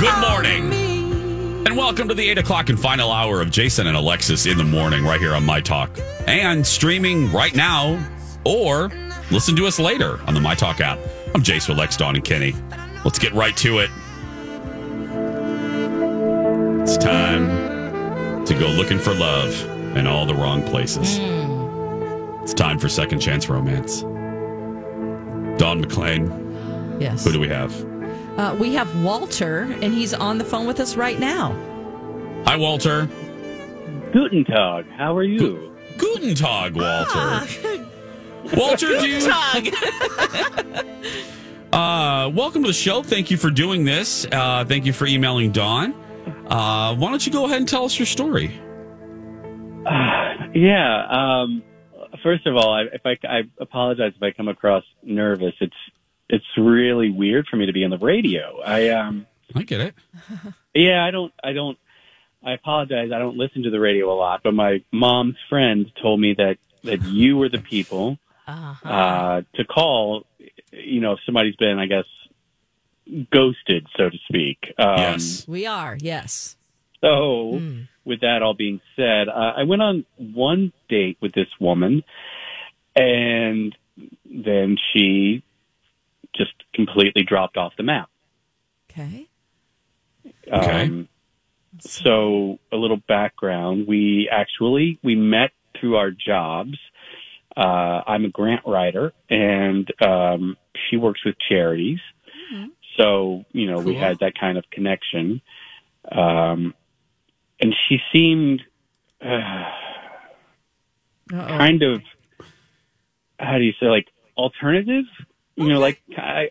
Good morning, and welcome to the 8 o'clock and final hour of Jason and Alexis in the morning right here on My Talk. And streaming right now, or listen to us later on the My Talk app. I'm Jason, Lex, Dawn, and Kenny. Let's get right to it. It's time to go looking for love in all the wrong places. It's time for Second Chance Romance. Don McLean. Yes. Who do we have? We have Walter, and he's on the phone with us right now. Hi, Walter. Guten Tag. How are you? Guten Tag, Walter. Walter, welcome to the show. Thank you for doing this. Thank you for emailing Dawn. Why don't you go ahead and tell us your story? First of all, I apologize if I come across nervous. It's really weird for me to be on the radio. I get it. Yeah, I apologize. I don't listen to the radio a lot, but my mom's friend told me that you were the people to call, you know, if somebody's been, I guess, ghosted, so to speak. Yes. We are, yes. So with that all being said, I went on one date with this woman, and then she just completely dropped off the map. Okay. So a little background. We met through our jobs. I'm a grant writer, and she works with charities. Mm-hmm. So, you know, cool. We had that kind of connection. And she seemed kind of, how do you say, like alternative? You know, like kind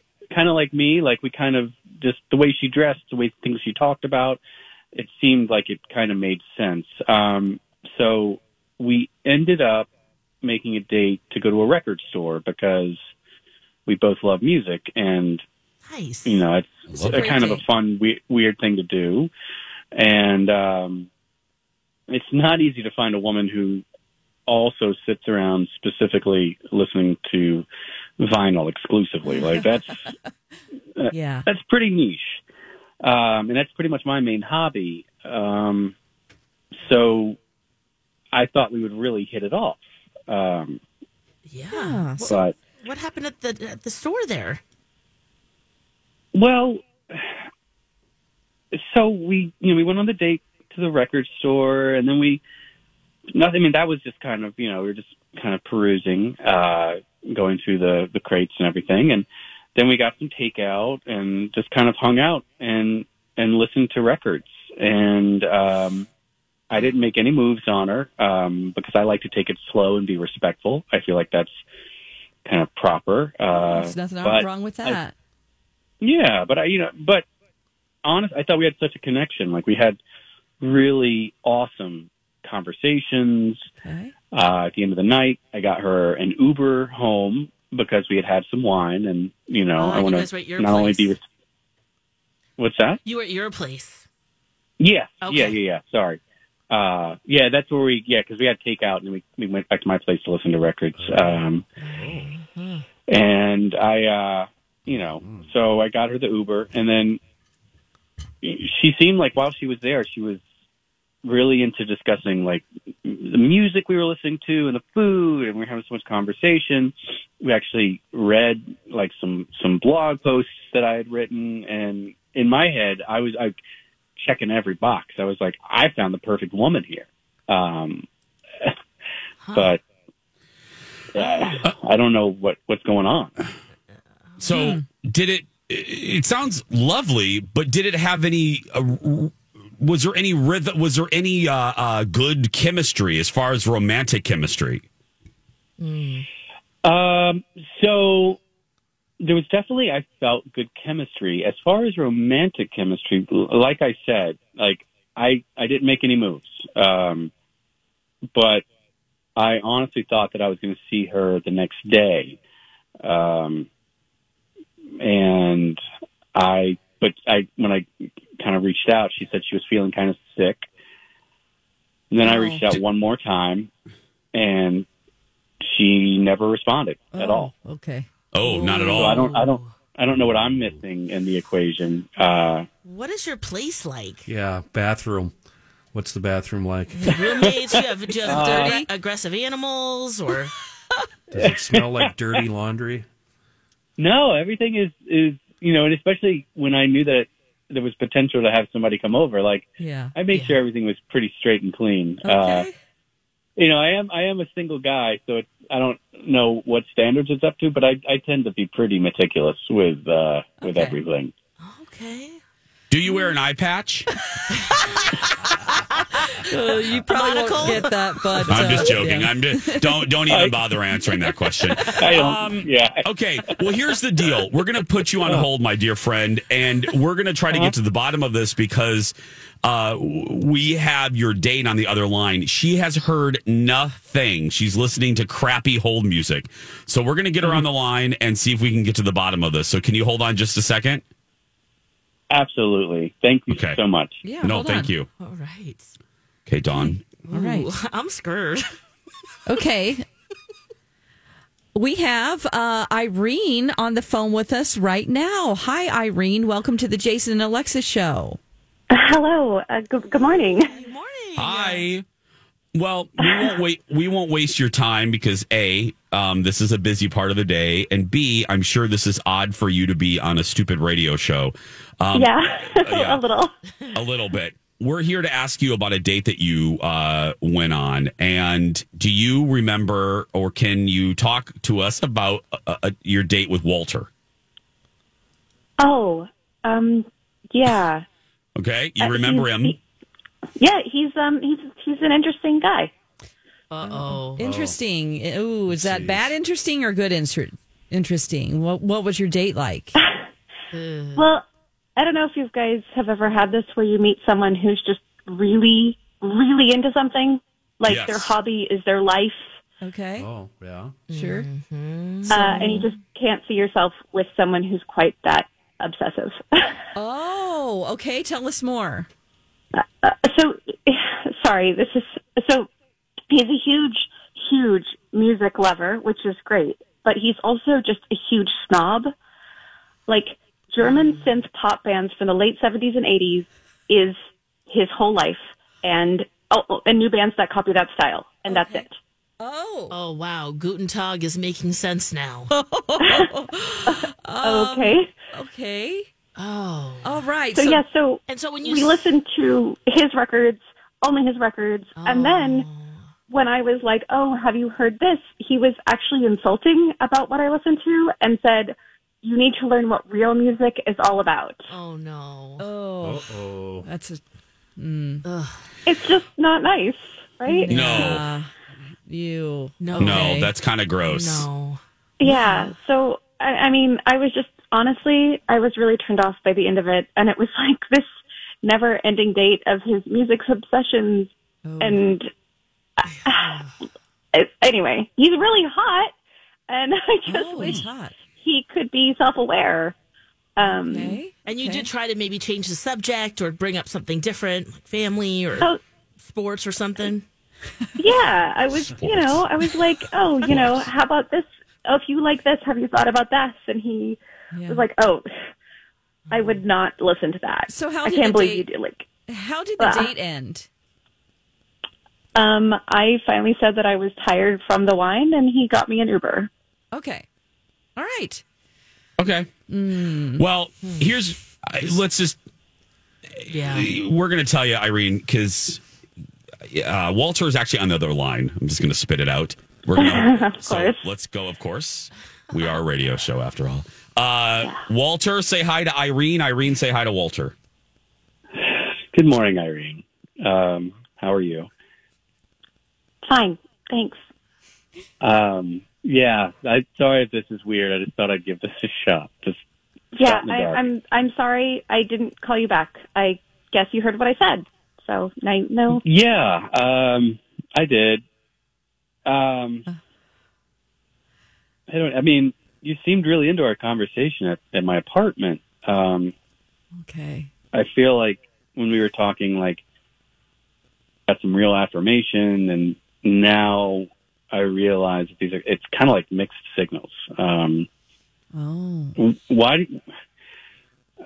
of like me, like we kind of just the way she dressed, the way things she talked about, it seemed like it kind of made sense. So we ended up making a date to go to a record store because we both love music, and nice. You know, it's a kind of a fun, weird thing to do, and it's not easy to find a woman who also sits around specifically listening to vinyl exclusively. Like that's that's pretty niche, and that's pretty much my main hobby. So I thought we would really hit it off. But so what happened at the store there? Well, so we went on the date to the record store, and then that was just kind of, you know, we were just kind of perusing, going through the crates and everything. And then we got some takeout and just kind of hung out and listened to records. And I didn't make any moves on her because I like to take it slow and be respectful. I feel like that's kind of proper. There's nothing wrong with that. But honest, I thought we had such a connection. Like we had really awesome conversations. Okay. At the end of the night, I got her an Uber home because we had some wine, and you know, I want to not only be. What's that? You were at your place. Yeah. Okay. Yeah. Sorry. That's where because we had takeout, and we went back to my place to listen to records. And I, so I got her the Uber, and then she seemed like while she was there, she was really into discussing like the music we were listening to and the food, and we were having so much conversation. We actually read like some blog posts that I had written, and in my head I was checking every box. I was like, I found the perfect woman here. But I don't know what's going on. So did it, it sounds lovely, but did it have any, was there any rhythm? Was there any good chemistry as far as romantic chemistry? So there was definitely, I felt good chemistry. As far as romantic chemistry, like I said, like I didn't make any moves. But I honestly thought that I was going to see her the next day. And I, but I, when I kind of reached out, she said she was feeling kind of sick. And then I reached out one more time and she never responded at all. Okay. Oh, not at all. So I don't know what I'm missing in the equation. What is your place like? Yeah. Bathroom. What's the bathroom like? Roommates? Do you have dirty, aggressive animals, or does it smell like dirty laundry? No, everything is you know, and especially when I knew that there was potential to have somebody come over, like I made sure everything was pretty straight and clean. Okay. You know, I am a single guy, so it's, I don't know what standards it's up to, but I tend to be pretty meticulous with everything. Okay. Do you wear an eye patch? You probably won't get that, but I'm just joking. Yeah. Don't even bother answering that question. I don't, Okay. Well, here's the deal. We're gonna put you on hold, my dear friend, and we're gonna try to get to the bottom of this because we have your date on the other line. She has heard nothing. She's listening to crappy hold music. So we're gonna get her on the line and see if we can get to the bottom of this. So can you hold on just a second? Absolutely. Thank you so much. Yeah, no, thank you. All right. Okay, Dawn. All right. I'm scared. Okay. We have Irene on the phone with us right now. Hi, Irene. Welcome to the Jason and Alexis show. Hello. Good morning. Good morning. Hi. Well, we won't waste your time because A, this is a busy part of the day, and B, I'm sure this is odd for you to be on a stupid radio show. Yeah, a little bit. We're here to ask you about a date that you went on, and do you remember or can you talk to us about your date with Walter? Oh, yeah. Okay, you remember him? Yeah, he's an interesting guy. Interesting. Ooh, is that bad interesting or good interesting? What was your date like? Well, I don't know if you guys have ever had this where you meet someone who's just really, really into something. Like their hobby is their life. Okay. Oh, yeah. Sure. Mm-hmm. And you just can't see yourself with someone who's quite that obsessive. Oh, okay. Tell us more. So he's a huge music lover, which is great, but he's also just a huge snob. Like German synth pop bands from the late 70s and 80s is his whole life, and new bands that copy that style, and that's it. Oh, wow. Guten Tag is making sense now. Okay. Oh. All right. So when we listened to his records, only his records, and then when I was like, "Oh, have you heard this?" he was actually insulting about what I listened to and said, "You need to learn what real music is all about." Oh no. Oh. That's it's just not nice, right? No. No, that's kind of gross. No. Yeah, so I mean, I was just honestly, I was really turned off by the end of it, and it was like this never-ending date of his music obsessions. Oh. And anyway, he's really hot, and I just wish he could be self-aware. And you did try to maybe change the subject or bring up something different, like family or sports or something. Yeah, I was like, how about this? Oh, if you like this, have you thought about this? And he was like, I would not listen to that. So how did the date end? I finally said that I was tired from the wine, and he got me an Uber. Okay. All right. Okay. Well, let's just we're going to tell you, Irene, because Walter is actually on the other line. I'm just going to spit it out. We're going of course. Let's go, of course. We are a radio show, after all. Walter, say hi to Irene. Irene, say hi to Walter. Good morning, Irene. How are you? Fine, thanks. Yeah, I'm sorry if this is weird. I just thought I'd give this a shot. I'm sorry I didn't call you back. I guess you heard what I said, so now you know. Yeah, I did. I mean, you seemed really into our conversation at my apartment. Okay. I feel like when we were talking, like, got some real affirmation, and now I realize that it's kind of like mixed signals. I'm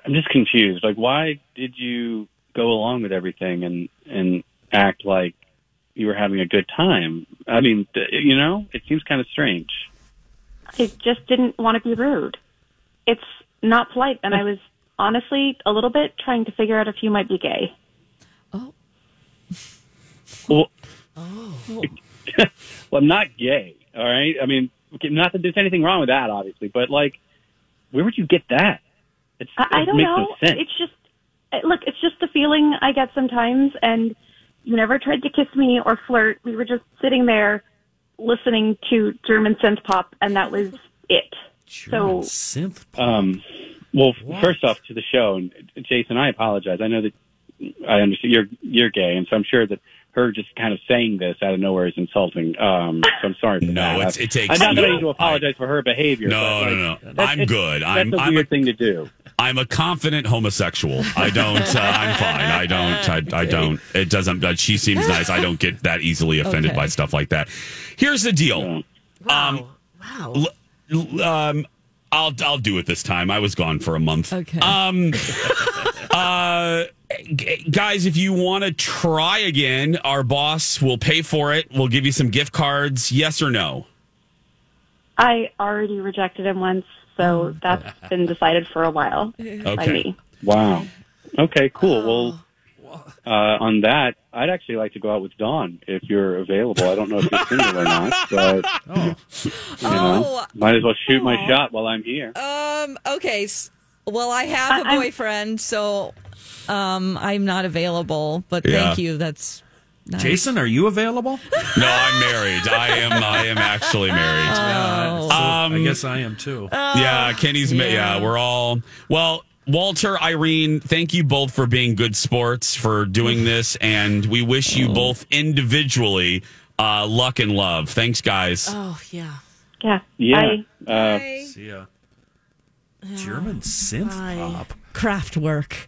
just confused. Like, why did you go along with everything and act like you were having a good time? I mean, you know, it seems kind of strange. I just didn't want to be rude. It's not polite. And I was honestly a little bit trying to figure out if you might be gay. Oh. Well, I'm not gay, all right? I mean, not that there's anything wrong with that, obviously, but, like, where would you get that? I don't know. No sense. It's just the feeling I get sometimes, and you never tried to kiss me or flirt. We were just sitting there listening to German synth pop, and that was it. German synth pop? First off, to the show, and Jason, I apologize. I know that I understand you're gay, and so I'm sure that her just kind of saying this out of nowhere is insulting. So I'm sorry for that. I need to apologize for her behavior. No. I'm good. That's a weird thing to do. I'm a confident homosexual. I don't. I'm fine. I don't. It doesn't. She seems nice. I don't get that easily offended by stuff like that. Here's the deal. Wow. I'll do it this time. I was gone for a month. Okay. Guys, if you want to try again, our boss will pay for it. We'll give you some gift cards. Yes or no? I already rejected him once, so that's been decided for a while by me. Wow. Okay, cool. Well, on that, I'd actually like to go out with Dawn if you're available. I don't know if you're single or not, but might as well shoot my shot while I'm here. Okay. Well, I have a boyfriend, so... I'm not available, but thank you. That's nice. Jason, are you available? No, I'm married. I am actually married. So I guess I am too. Kenny's. We're all well. Walter, Irene, thank you both for being good sports, for doing this, and we wish you both individually luck and love. Thanks, guys. Oh yeah. Bye. Bye. See ya. German synth pop. Kraftwerk.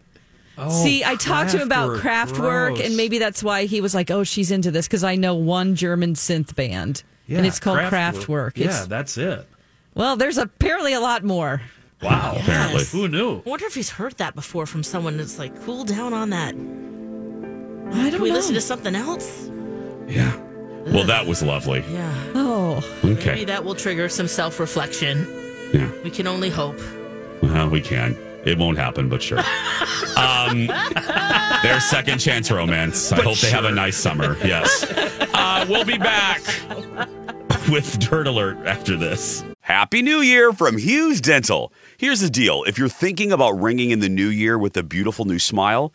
Oh, see, I talked to him about Kraftwerk, and maybe that's why he was like, oh, she's into this, because I know one German synth band, and it's called Kraftwerk. Yeah, that's it. Well, there's apparently a lot more. Wow, apparently. Who knew? I wonder if he's heard that before from someone that's like, cool down on that. Can we listen to something else? Yeah. Well, that was lovely. Yeah. Oh. Okay. Maybe that will trigger some self-reflection. Yeah. We can only hope. Well, we can. It won't happen, but sure. Their second chance romance. I hope they have a nice summer. Yes. We'll be back with Dirt Alert after this. Happy New Year from Hughes Dental. Here's the deal. If you're thinking about ringing in the new year with a beautiful new smile,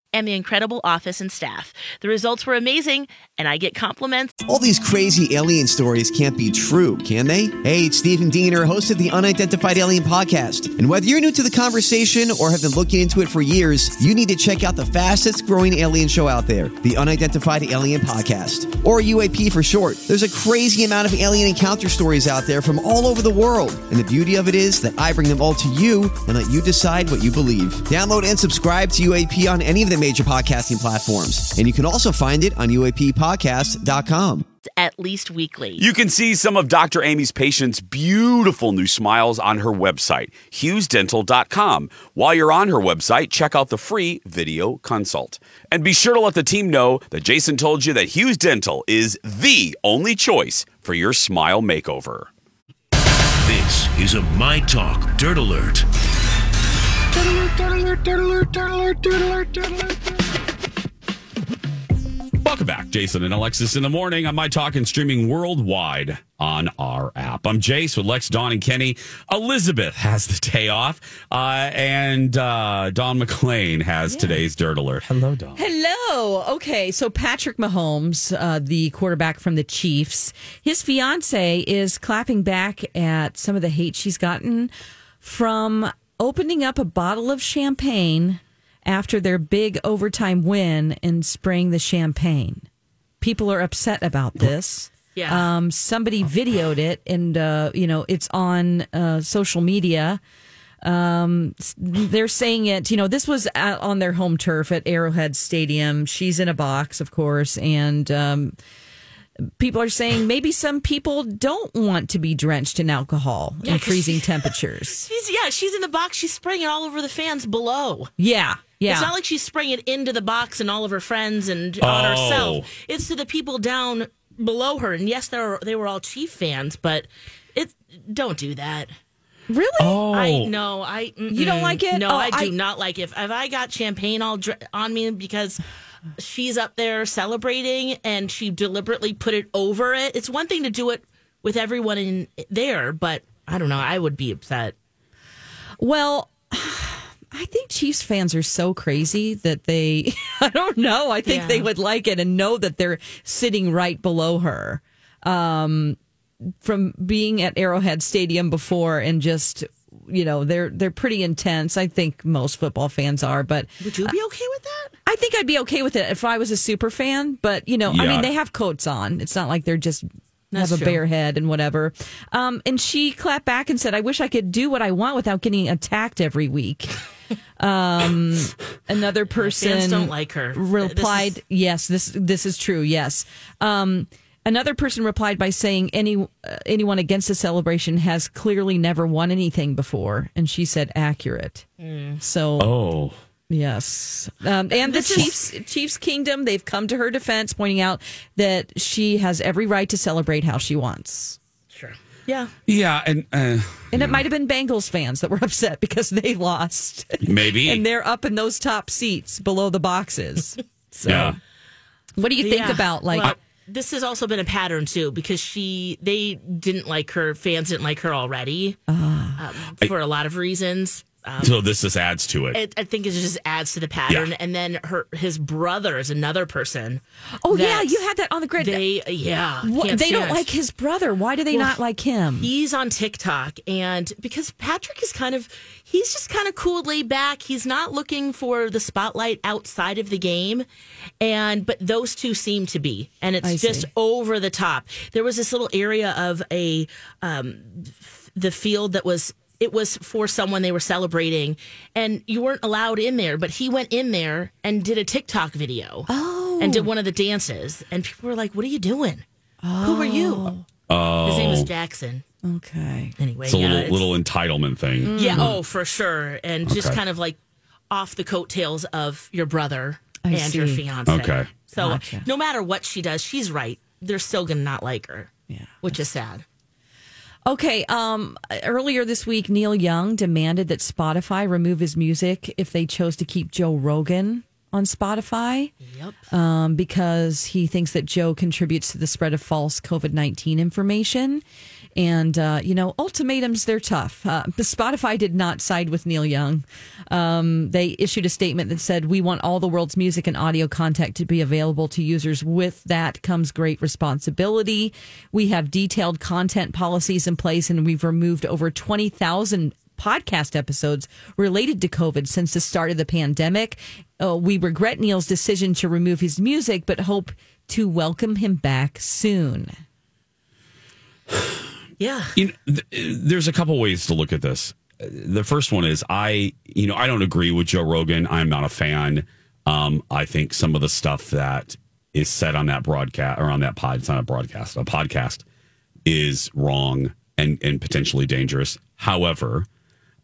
and the incredible office and staff. The results were amazing, and I get compliments. All these crazy alien stories can't be true, can they? Hey, it's Stephen Diener, host of the Unidentified Alien Podcast. And whether you're new to the conversation or have been looking into it for years, you need to check out the fastest growing alien show out there, the Unidentified Alien Podcast, or UAP for short. There's a crazy amount of alien encounter stories out there from all over the world. And the beauty of it is that I bring them all to you and let you decide what you believe. Download and subscribe to UAP on any of the major podcasting platforms. And you can also find it on UAPpodcast.com. At least weekly. You can see some of Dr. Amy's patients' beautiful new smiles on her website, HughesDental.com. While you're on her website, check out the free video consult. And be sure to let the team know that Jason told you that Hughes Dental is the only choice for your smile makeover. This is a My Talk Dirt Alert. Welcome back, Jason and Alexis in the morning on My Talk and streaming worldwide on our app. I'm Jace with Lex, Dawn, and Kenny. Elizabeth has the day off, and Don McLean has today's Dirt Alert. Hello, Don. Hello. Okay, so Patrick Mahomes, the quarterback from the Chiefs, his fiance is clapping back at some of the hate she's gotten from opening up a bottle of champagne after their big overtime win and spraying the champagne. People are upset about this. Yeah. Somebody videoed it, and it's on social media. They're saying it. This was on their home turf at Arrowhead Stadium. She's in a box, of course, and people are saying maybe some people don't want to be drenched in alcohol and freezing temperatures. She's in the box. She's spraying it all over the fans below. Yeah. It's not like she's spraying it into the box and all of her friends and on herself. It's to the people down below her. And yes, they were all Chief fans, but don't do that. Really? Oh. I know. You don't like it? No, I do not like it. If I got champagne all on me because she's up there celebrating and she deliberately put it over it. It's one thing to do it with everyone in there, but I don't know. I would be upset. Well, I think Chiefs fans are so crazy that I don't know. I think they would like it and know that they're sitting right below her from being at Arrowhead Stadium before and just, they're pretty intense. I think most football fans are, but would you be okay with that? I think I'd be okay with it if I was a super fan, but I mean, they have coats on. It's not like they're just have a bare head and whatever. And she clapped back and said, "I wish I could do what I want without getting attacked every week." Another person fans don't like her. Replied, "Yes, this is true. Yes." Another person replied by saying anyone against the celebration has clearly never won anything before, and she said accurate. Mm. So, yes, and the Chiefs Kingdom, they've come to her defense, pointing out that she has every right to celebrate how she wants. Sure. Yeah, and it might have been Bengals fans that were upset because they lost. Maybe, and they're up in those top seats below the boxes. So, what do you think about this has also been a pattern, too, because they didn't like her. Fans didn't like her already for a lot of reasons. So this just adds to it. I think it just adds to the pattern. Yeah. And then his brother is another person. Oh, yeah. You had that on the grid. They don't like his brother. Why do they not like him? He's on TikTok. And because Patrick is he's just kind of cool, laid back. He's not looking for the spotlight outside of the game. But those two seem to be. And it's just over the top. There was this little area of the field that was. It was for someone they were celebrating, and you weren't allowed in there, but he went in there and did a TikTok video and did one of the dances, and people were like, what are you doing? Who are you? His name was Jackson. Okay. Anyway, it's a little entitlement thing. Mm-hmm. Yeah, for sure, and just kind of like off the coattails of your brother and your fiance. Okay. So no matter what she does, she's right. They're still going to not like her, which is sad. Okay, earlier this week, Neil Young demanded that Spotify remove his music if they chose to keep Joe Rogan on Spotify. Yep. Because he thinks that Joe contributes to the spread of false COVID-19 information. And, ultimatums, they're tough. Spotify did not side with Neil Young. They issued a statement that said, we want all the world's music and audio content to be available to users. With that comes great responsibility. We have detailed content policies in place, and we've removed over 20,000 podcast episodes related to COVID since the start of the pandemic. We regret Neil's decision to remove his music, but hope to welcome him back soon. Yeah. There's a couple ways to look at this. The first one is I don't agree with Joe Rogan. I'm not a fan. I think some of the stuff that is said on that broadcast or on that pod, it's not a broadcast, a podcast, is wrong and potentially dangerous. However,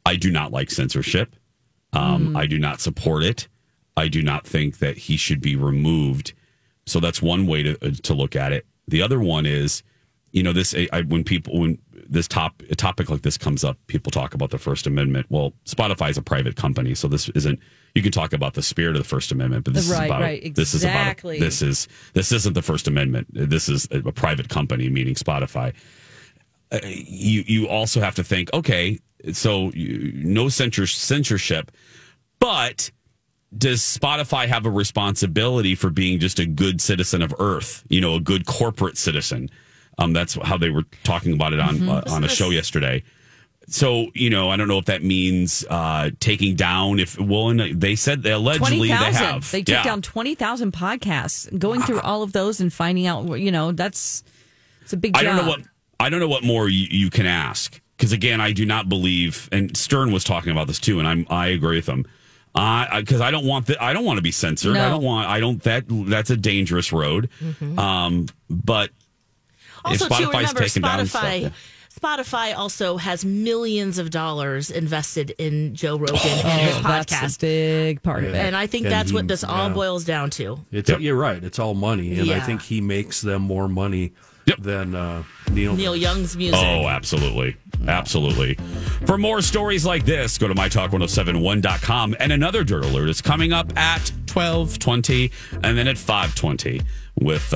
I do not like censorship. I do not support it. I do not think that he should be removed. So that's one way to look at it. The other one is, a topic like this comes up, people talk about the First Amendment. Well, Spotify is a private company, so this isn't. You can talk about the spirit of the First Amendment, but this isn't the First Amendment. This is a private company, meaning Spotify. You also have to think, okay, so no censorship, but does Spotify have a responsibility for being just a good citizen of Earth? A good corporate citizen. That's how they were talking about it on a show yesterday. So, I don't know if that means taking down. They allegedly they have. They took down 20,000 podcasts. Going through all of those and finding out, it's a big job. I don't know what more you can ask, because again, I do not believe. And Stern was talking about this too, and I agree with him. Because I don't want that. I don't want to be censored. No. That's a dangerous road. Mm-hmm. But also, too, remember Spotify also has millions of dollars invested in Joe Rogan and his podcast. That's a big part of it, and I think that's what this all boils down to. You're right. It's all money, and I think he makes them more money. Yep. Than Neil Young's music. Oh, absolutely. Absolutely. For more stories like this, go to mytalk1071.com. And another Dirt Alert is coming up at 12:20 and then at 5:20 with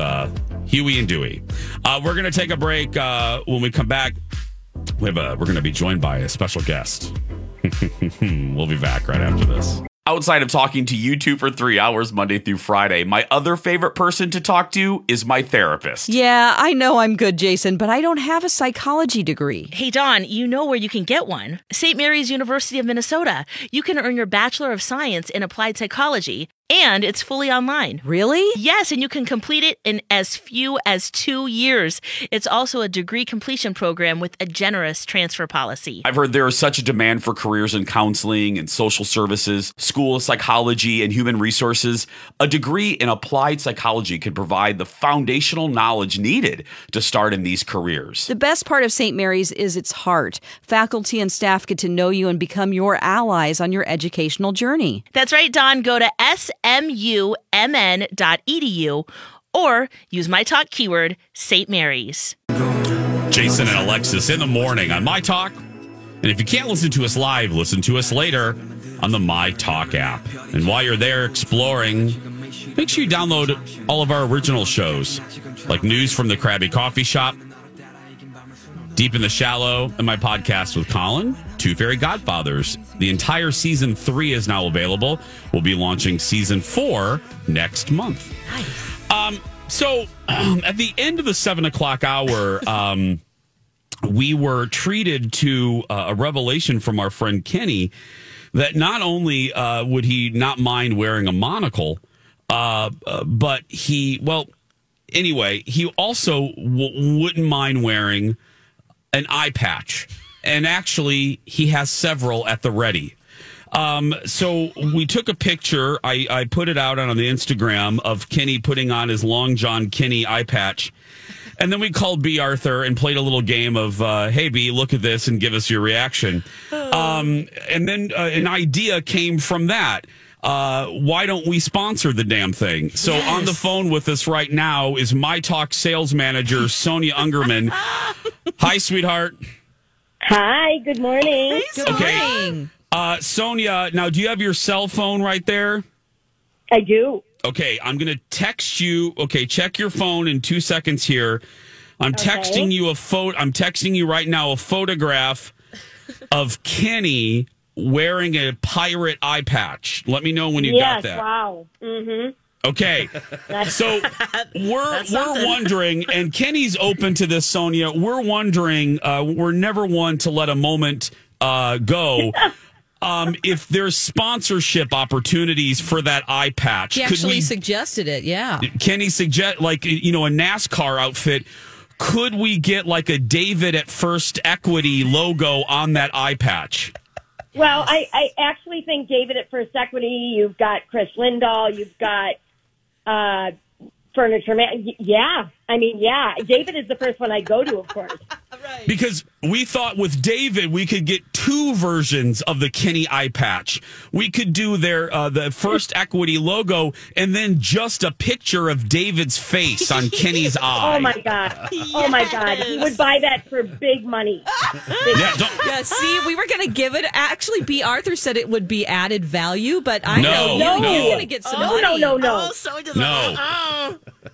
Huey and Dewey. We're going to take a break. When we come back, we're going to be joined by a special guest. We'll be back right after this. Outside of talking to you two for 3 hours Monday through Friday, my other favorite person to talk to is my therapist. Yeah, I know I'm good, Jason, but I don't have a psychology degree. Hey, Don, you know where you can get one. St. Mary's University of Minnesota. You can earn your Bachelor of Science in Applied Psychology. And it's fully online. Really? Yes, and you can complete it in as few as 2 years. It's also a degree completion program with a generous transfer policy. I've heard there is such a demand for careers in counseling and social services, school psychology, and human resources. A degree in applied psychology could provide the foundational knowledge needed to start in these careers. The best part of St. Mary's is its heart. Faculty and staff get to know you and become your allies on your educational journey. That's right, Don. Go to SMUMN.edu or use My Talk keyword St. Mary's. Jason and Alexis in the morning on My Talk. And if you can't listen to us live, listen to us later on the My Talk app. And while you're there exploring, make sure you download all of our original shows, like News from the Krabby Coffee Shop, Deep in the Shallow, and my podcast with Colin, Two Fairy Godfathers. The entire season 3 is now available. We'll be launching season 4 next month. Nice. So at the end of the 7 o'clock hour, we were treated to a revelation from our friend Kenny that not only would he not mind wearing a monocle, but he also wouldn't mind wearing an eye patch, and actually he has several at the ready. So we took a picture. I put it out on the Instagram of Kenny putting on his Long John Kenny eye patch, and then we called Bea Arthur and played a little game of hey Bea, look at this and give us your reaction. And then an idea came from that. Why don't we sponsor the damn thing? So on the phone with us right now is My Talk sales manager, Sonia Ungerman. Hi, sweetheart. Hi, good morning. Hey, okay. Sonia, now do you have your cell phone right there? I do. Okay, I'm going to text you. Okay, check your phone in 2 seconds here. Texting you a photo. I'm texting you right now a photograph of Kenny wearing a pirate eye patch. Let me know when you got that. Wow. Mm-hmm. Okay, so we're wondering, and Kenny's open to this, Sonia. We're wondering, we're never one to let a moment go. If there's sponsorship opportunities for that eye patch, he actually suggested it. Yeah, Kenny suggest a NASCAR outfit. Could we get like a David at First Equity logo on that eye patch? Well, I actually think David at First Equity. You've got Chris Lindahl. You've got. Furniture man. Yeah. I mean, yeah. David is the first one I go to, of course. Right. Because we thought with David, we could get two versions of the Kenny eye patch. We could do their the First Equity logo and then just a picture of David's face on Kenny's eye. Oh, my God. Yes. Oh, my God. He would buy that for big money. See, we were going to give it. Actually, Bea Arthur said it would be added value, but I know you're going to get some money. No. Oh, so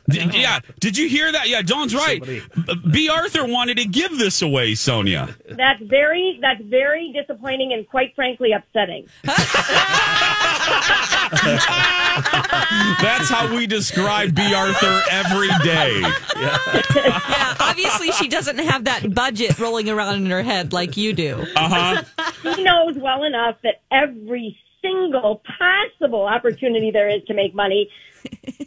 did you hear that? Yeah, Dawn's right. Bea Arthur wanted to give this away, Sonia. That's very disappointing and quite frankly upsetting. That's how we describe Bea Arthur every day. Yeah, obviously she doesn't have that budget rolling around in her head like you do. She knows well enough that every single possible opportunity there is to make money,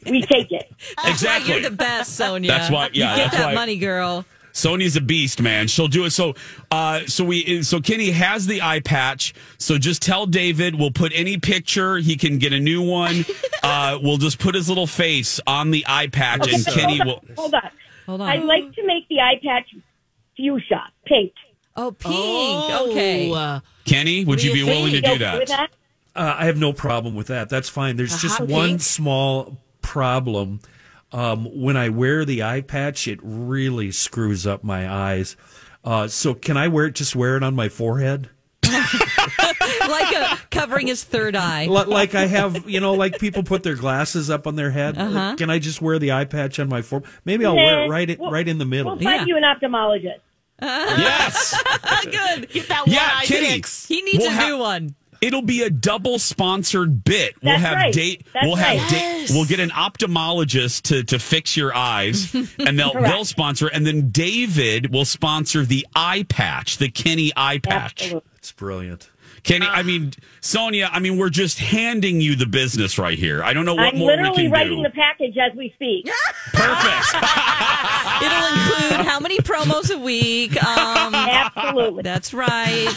we take it. That's exactly. Why you're the best, Sonia. That's why. Yeah, you get that money, girl. Sonia's a beast, man. She'll do it. So Kenny has the eye patch. So just tell David we'll put any picture. He can get a new one. We'll just put his little face on the eye patch, okay, and Kenny will. Hold on. I like to make the eye patch fuchsia, pink. Oh, pink. Oh, okay. Kenny, would you be willing to do that? I have no problem with that. That's fine. There's just one small problem. When I wear the eye patch, it really screws up my eyes. So can I just wear it on my forehead? Covering his third eye. Like I have, like people put their glasses up on their head. Uh-huh. Can I just wear the eye patch on my forehead? Maybe I'll wear it right in the middle. We'll find you an ophthalmologist. Yes. Good. Get that one eye fixed. He needs a new one. It'll be a double sponsored bit. That's we'll get an ophthalmologist to fix your eyes, and they'll sponsor, and then David will sponsor the eye patch, the Kenny eye patch. It's brilliant. Kenny, Sonia, we're just handing you the business right here. I don't know what more we can do. I'm literally writing the package as we speak. Perfect. It'll include how many promos a week. Absolutely. That's right.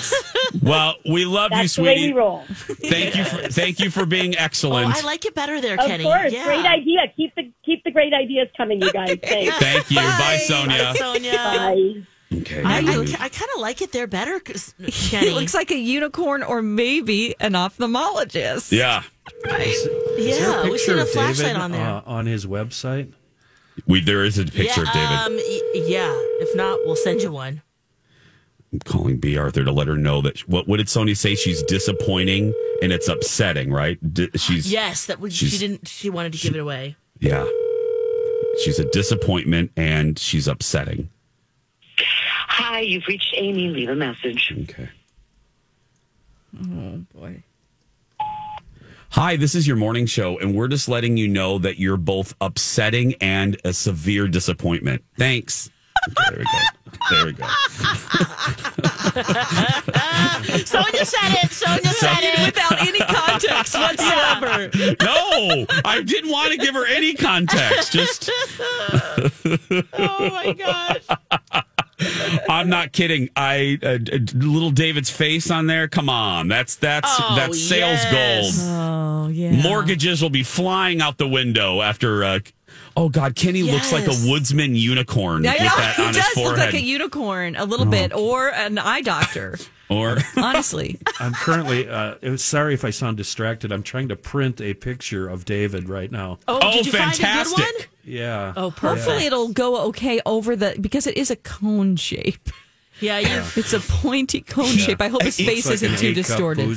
Well, we love you, sweetie. That's the way we roll. Thank you for being excellent. Oh, I like it better there, Kenny. Of course. Yeah. Great idea. Keep the great ideas coming, you guys. Okay. Thank you. Bye, Sonia. Bye, Sonia. Bye. Okay, I kind of like it there better because he looks like a unicorn or maybe an ophthalmologist. Yeah. Right? Is there a we should have a flashlight David, on there. On his website? There is a picture of David. If not, we'll send you one. I'm calling Bea Arthur to let her know that, what did Sonia say? She's disappointing and it's upsetting, right? She wanted to give it away. Yeah. She's a disappointment and she's upsetting. Hi, you've reached Amy. Leave a message. Okay. Oh, boy. Hi, this is your morning show, and we're just letting you know that you're both upsetting and a severe disappointment. Thanks. Okay, there we go. Sonia said it. Without any context whatsoever. No, I didn't want to give her any context. Just. Oh, my gosh. I'm not kidding. Little David's face on there. Come on, that's sales gold. Oh yeah, mortgages will be flying out the window after. Oh God, Kenny looks like a woodsman unicorn. Yeah, with that on his forehead. He does look like a unicorn a little bit, or an eye doctor. Or honestly, I'm currently. Sorry if I sound distracted. I'm trying to print a picture of David right now. Oh, fantastic! Find a good one? Yeah. Oh, perfect. Hopefully it'll go okay over because it is a cone shape. Yeah, it's a pointy cone shape. I hope his face isn't too distorted.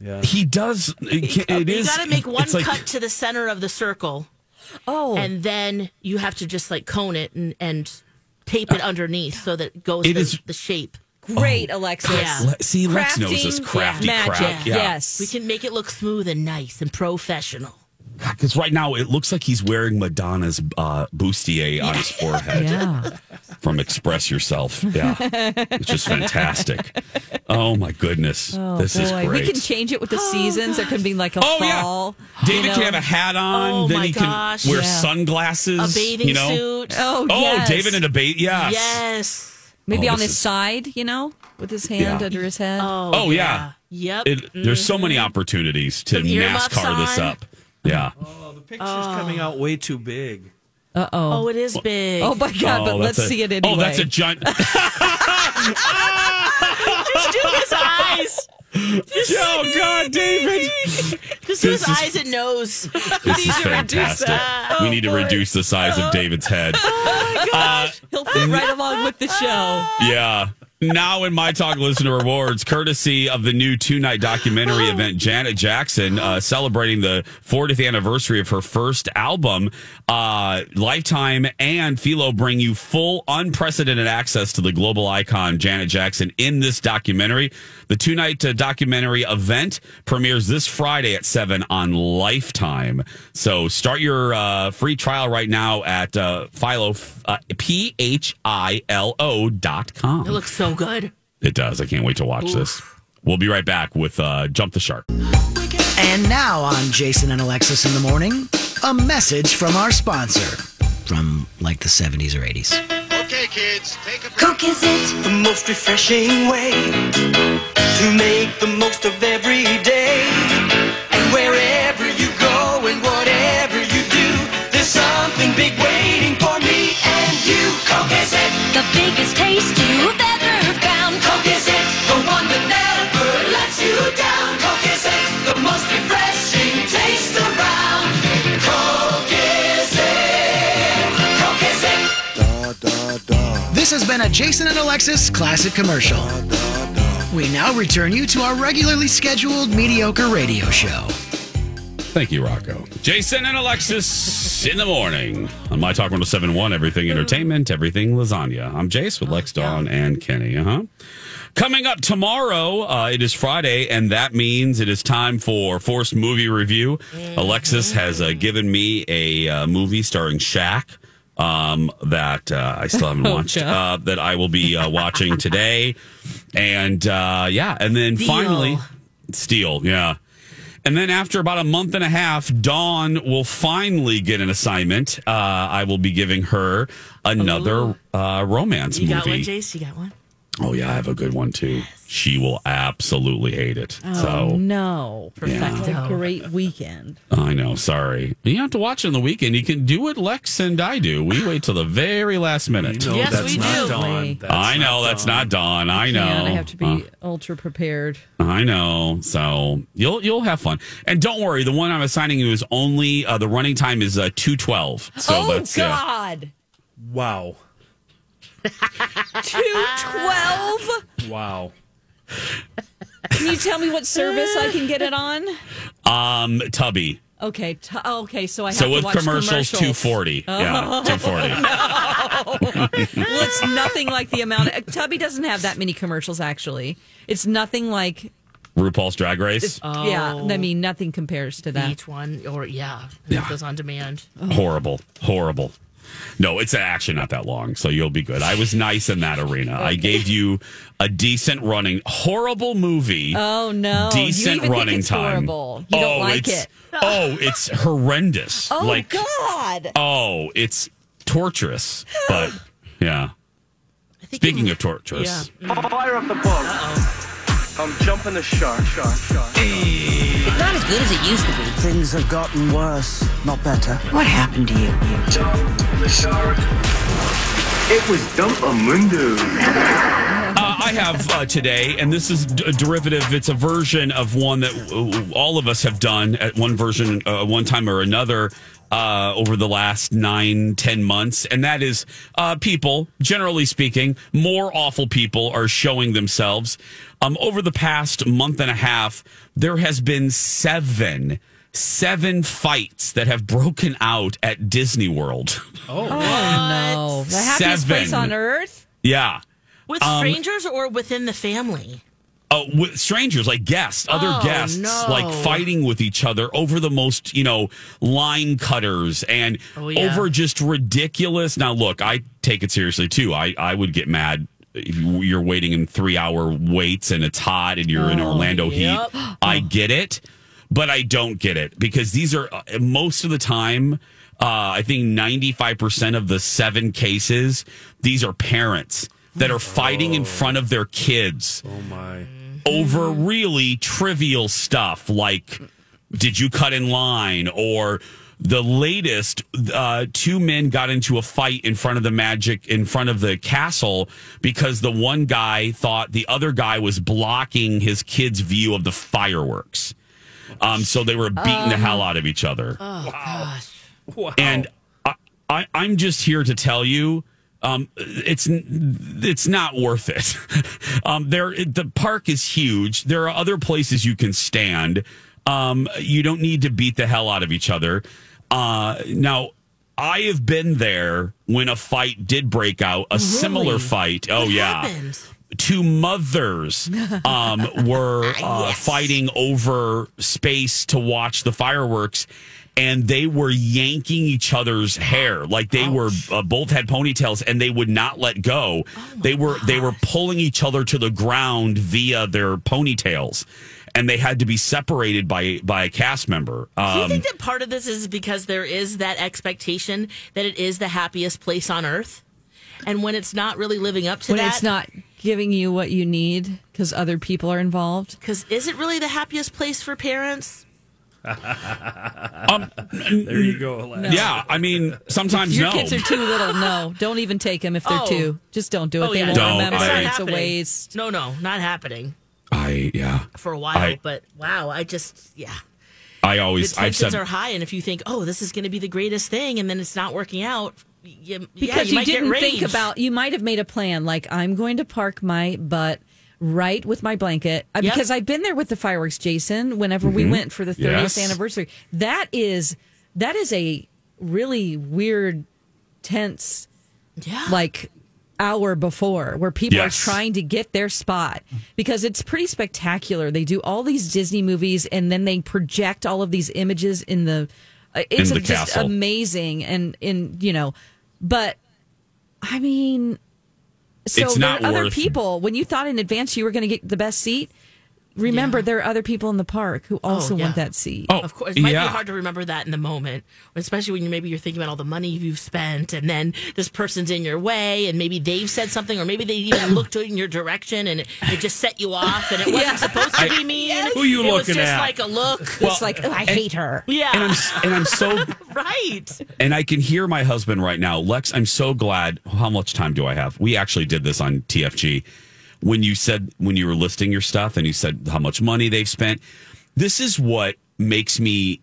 Yeah. He does. You got to make one cut to the center of the circle. Oh, and then you have to just cone it and tape it underneath so that it goes the shape. Great, Alexis. Yeah. See, Lex knows this crafty crap. Yeah. Yes. We can make it look smooth and nice and professional. Because right now it looks like he's wearing Madonna's bustier on his forehead from Express Yourself. Yeah. It's just fantastic. Oh, my goodness. Oh, this is great. We can change it with the seasons. There can be like a fall. Yeah. David can have a hat on. Oh, then he can wear sunglasses. A bathing suit. Oh, yes. Oh, David in a bathing Yes. Maybe on his side, with his hand under his head. Oh yeah. Yep. There's so many opportunities to NASCAR this up. Yeah. Oh, the picture's coming out way too big. Oh, it is big. Oh my God! But let's see it anyway. Oh, that's a giant. Just do his eyes. Just God, David! Just do his eyes and nose. This is fantastic. We need to reduce the size of David's head. Oh my gosh! He'll fit right along with the show. Yeah. Now in My Talk Listener Awards, courtesy of the new 2-night documentary event, Janet Jackson, celebrating the 40th anniversary of her first album, Lifetime and Philo bring you full, unprecedented access to the global icon Janet Jackson in this documentary. The 2-night documentary event premieres this Friday at 7 on Lifetime. So start your free trial right now at Philo, philo.com. It looks so good. It does. I can't wait to watch this. We'll be right back with Jump the Shark. And now on Jason and Alexis in the Morning, a message from our sponsor from like the 70s or 80s. Okay, kids, take a break. Coke is it the most refreshing way to make the most of every day? And wherever you go and whatever you do, there's something big waiting for me and you. Coke is it the biggest taste you've ever. This has been a Jason and Alexis classic commercial. We now return you to our regularly scheduled mediocre radio show. Thank you, Rocco. Jason and Alexis in the Morning on My Talk 107.1, everything entertainment, everything lasagna. I'm Jace with Lex, Dawn, and Kenny. Coming up tomorrow, it is Friday, and that means it is time for Forced Movie Review. Alexis has given me a movie starring Shaq. That I still haven't watched, that I will be watching today. And and then finally, Steel, And then after about a month and a half, Dawn will finally get an assignment. I will be giving her another romance movie. You got one, Jace? You got one? Oh, yeah, I have a good one, too. Yes. She will absolutely hate it. Oh, no. Perfect. Yeah. A great weekend. I know. Sorry. You don't have to watch it on the weekend. You can do what Lex and I do. We wait till the very last minute. You know, yes, we do. I know. That's not Dawn. I know. I have to be ultra prepared. I know. So you'll have fun. And don't worry. The one I'm assigning you is only the running time is 2:12. So that's, God. Wow. 2:12. Wow. Can you tell me what service I can get it on? Tubby. Okay. Okay. So I have to watch commercials. 2:40. Oh. Yeah. 2:40. No. Well, it's nothing like the amount. Tubby doesn't have that many commercials. Actually, it's nothing like RuPaul's Drag Race. Oh. Yeah. I mean, nothing compares to that. Each one, or it goes on demand. Oh. Horrible. No, it's actually not that long, so you'll be good. I was nice in that arena. Okay. I gave you a decent running, horrible movie. Oh, no. Decent running time. Horrible. You don't like it. Oh, it's horrendous. Oh, God. Oh, it's torturous. But, yeah. Speaking of torturous. Yeah. Fire up the boat. I'm jumping the shark. It's not as good as it used to be. Things have gotten worse, not better. What happened to you? Jump the shark. It was Dumpamundo. I have today, and this is a derivative. It's a version of one that all of us have done at one version, one time or another, over the last 9-10 months, and that is people, generally speaking, more awful people are showing themselves. Over the past month and a half, there has been 7 7 fights that have broken out at Disney World. Oh, no. The happiest place on earth? Yeah. With strangers or within the family? Oh, with strangers, like guests, other guests, no. like fighting with each other over the most, line cutters and over just ridiculous. Now, look, I take it seriously, too. I would get mad. If you're waiting in 3-hour waits and it's hot and you're in Orlando heat. I get it, but I don't get it because these are most of the time, I think 95% of the 7 cases, these are parents that are fighting in front of their kids. Oh, my. Over really trivial stuff like, did you cut in line? Or the latest, 2 men got into a fight in front of the castle because the one guy thought the other guy was blocking his kid's view of the fireworks. So they were beating the hell out of each other. Oh, wow. Gosh. Wow. And I'm just here to tell you, it's not worth it. The park is huge. There are other places you can stand. You don't need to beat the hell out of each other. Now, I have been there when a fight did break out, a similar fight. Oh, what happened? 2 mothers were fighting over space to watch the fireworks, and they were yanking each other's hair like they were both had ponytails, and they would not let go. They were pulling each other to the ground via their ponytails, and they had to be separated by a cast member. Do you think that part of this is because there is that expectation that it is the happiest place on earth? And when it's not really living up to that? When it's not giving you what you need because other people are involved? Because is it really the happiest place for parents? There you go, Alex. No. Yeah, I mean, sometimes your kids are too little. No, don't even take them if they're 2. Just don't do it. They won't remember. It's a waste. No, not happening. For a while, but wow, I've said are high, and if you think, this is going to be the greatest thing, and then it's not working out, you might have made a plan, like I'm going to park my butt right with my blanket because I've been there with the fireworks, Jason. Whenever we went for the 30th anniversary, that is a really weird, tense, hour before where people are trying to get their spot because it's pretty spectacular. They do all these Disney movies and then they project all of these images in the just amazing and in but I mean so it's there are other people. When you thought in advance you were going to get the best seat, remember there are other people in the park who also want that seat. Of course, it might be hard to remember that in the moment, especially when you're thinking about all the money you've spent, and then this person's in your way, and maybe they've said something, or maybe they even looked in your direction, and it just set you off, and it wasn't supposed to be mean. Who are you looking at? It was just like a look. Well, it's like I hate her. Yeah, and I'm so right. And I can hear my husband right now, Lex. I'm so glad. How much time do I have? We actually did this on TFG. When you were listing your stuff and you said how much money they've spent, this is what makes me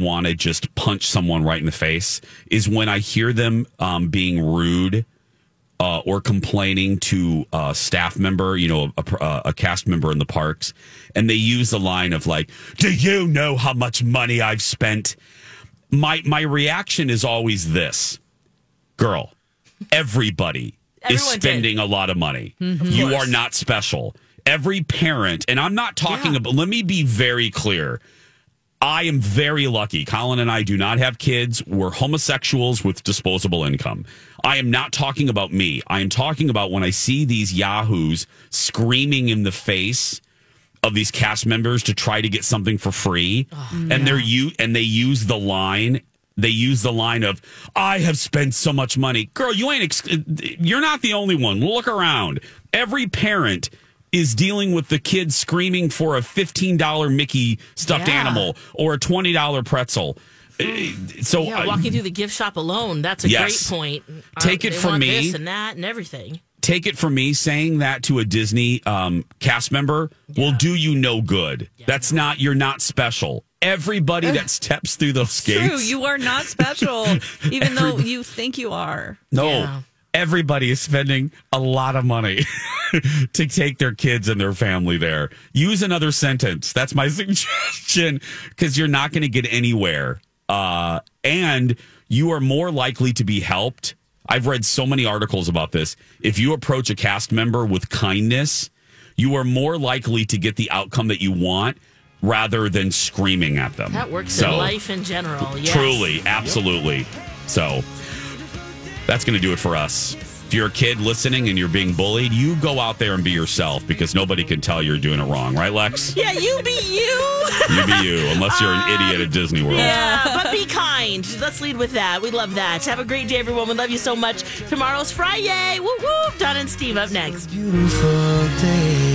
want to just punch someone right in the face is when I hear them being rude or complaining to a staff member, a cast member in the parks, and they use the line of like, "Do you know how much money I've spent?" My reaction is always this, girl, everybody. Everyone is spending a lot of money. Mm-hmm. Of you are not special. Every parent, and I'm not talking about, let me be very clear. I am very lucky. Colin and I do not have kids. We're homosexuals with disposable income. I am not talking about me. I am talking about when I see these yahoos screaming in the face of these cast members to try to get something for free. And they use the line. They use the line of, I have spent so much money. Girl, you're not the only one. Look around. Every parent is dealing with the kid screaming for a $15 Mickey stuffed animal or a $20 pretzel. So walking through the gift shop alone, that's a great point. Take it from me. This and that and everything. Take it from me, saying that to a Disney cast member will do you no good. Yeah, you're not special. Everybody that steps through those gates. True, you are not special, even though you think you are. No, everybody is spending a lot of money. to take their kids and their family there. Use another sentence. That's my suggestion, because you're not going to get anywhere. And you are more likely to be helped. I've read so many articles about this. If you approach a cast member with kindness, you are more likely to get the outcome that you want rather than screaming at them. That works in life in general. Yes. Truly, absolutely. So that's going to do it for us. If you're a kid listening and you're being bullied, you go out there and be yourself, because nobody can tell you're doing it wrong. Right, Lex? Yeah, you be you. You be you, unless you're an idiot at Disney World. Yeah, but be kind. Let's lead with that. We love that. Have a great day, everyone. We love you so much. Tomorrow's Friday. Woo-woo. Don and Steve up next. It's a beautiful day.